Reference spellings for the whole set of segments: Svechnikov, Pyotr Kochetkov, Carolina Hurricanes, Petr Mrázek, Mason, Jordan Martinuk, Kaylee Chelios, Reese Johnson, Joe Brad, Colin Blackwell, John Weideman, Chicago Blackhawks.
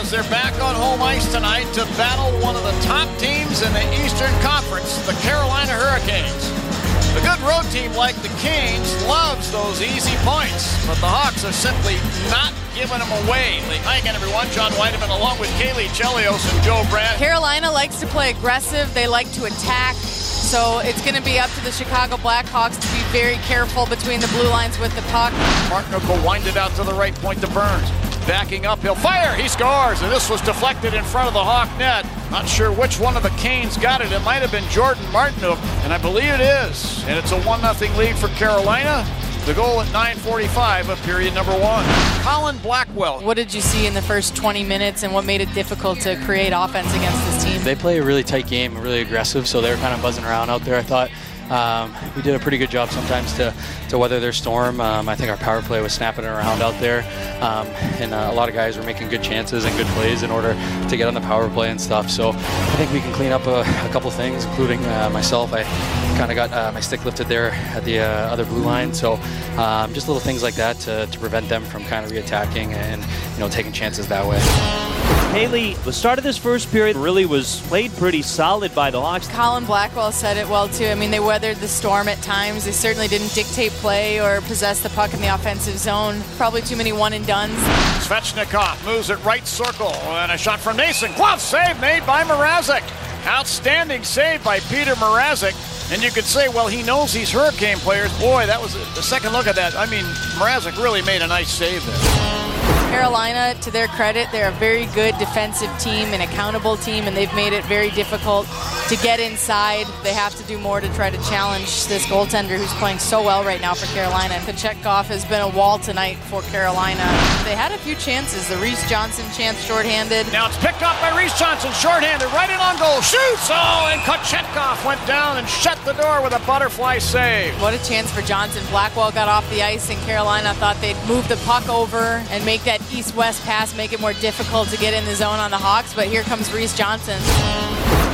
as they're back on home ice tonight to battle one of the top teams in the Eastern Conference, the Carolina Hurricanes. A good road team like the Canes loves those easy points, but the Hawks are simply not giving them away. Hi again, everyone. John Weideman along with Kaylee Chelios and Joe Brad. Carolina likes to play aggressive. They like to attack. So it's going to be up to the Chicago Blackhawks to be very careful between the blue lines with the puck. Martinuk will wind it out to the right, point to Burns. Backing up, he'll fire, he scores, and this was deflected in front of the Hawk net. Not sure which one of the Canes got it. It might have been Jordan Martinuk, and I believe it is. And it's a 1-0 lead for Carolina. The goal at 9:45 of period number one. Colin Blackwell. What did you see in the first 20 minutes and what made it difficult to create offense against this team? They play a really tight game, really aggressive, so they were kind of buzzing around out there. I thought we did a pretty good job sometimes to weather their storm. I think our power play was snapping it around out there. And a lot of guys were making good chances and good plays in order to get on the power play and stuff. So I think we can clean up a couple things, including myself. I kind of got my stick lifted there at the other blue line. So just little things like that to prevent them from kind of reattacking and taking chances that way. Kaylee, the start of this first period really was played pretty solid by the Hawks. Colin Blackwell said it well, too. I mean, they weathered the storm at times. They certainly didn't dictate play or possess the puck in the offensive zone. Probably too many one-and-dones. Svechnikov moves at right circle, and a shot from Mason. Glove save made by Mrázek. Outstanding save by Petr Mrázek. And you could say, well, he knows these Hurricane players. Boy, that was the second look at that. I mean, Mrázek really made a nice save there. Carolina, to their credit, they're a very good defensive team, an accountable team, and they've made it very difficult to get inside. They have to do more to try to challenge this goaltender who's playing so well right now for Carolina. Kochetkov has been a wall tonight for Carolina. They had a few chances. The Reese Johnson chance shorthanded. Now it's picked up by Reese Johnson, shorthanded, right in on goal, shoots! Oh, and Kochetkov went down and shut the door with a butterfly save. What a chance for Johnson. Blackwell got off the ice, and Carolina thought they'd move the puck over and make that east-west pass, make it more difficult to get in the zone on the Hawks, but here comes Reese Johnson.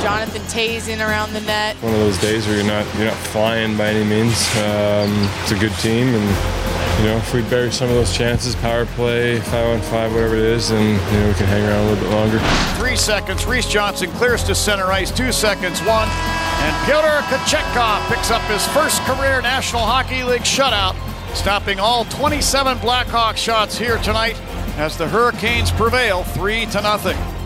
Jonathan Tate's in around the net. One of those days where you're not flying by any means. It's a good team, and if we bury some of those chances, power play, 5-on-5, whatever it is, then we can hang around a little bit longer. 3 seconds, Reese Johnson clears to center ice, 2 seconds, one, and Pyotr Kochetkov picks up his first career National Hockey League shutout, stopping all 27 Blackhawk shots here tonight as the Hurricanes prevail 3-0.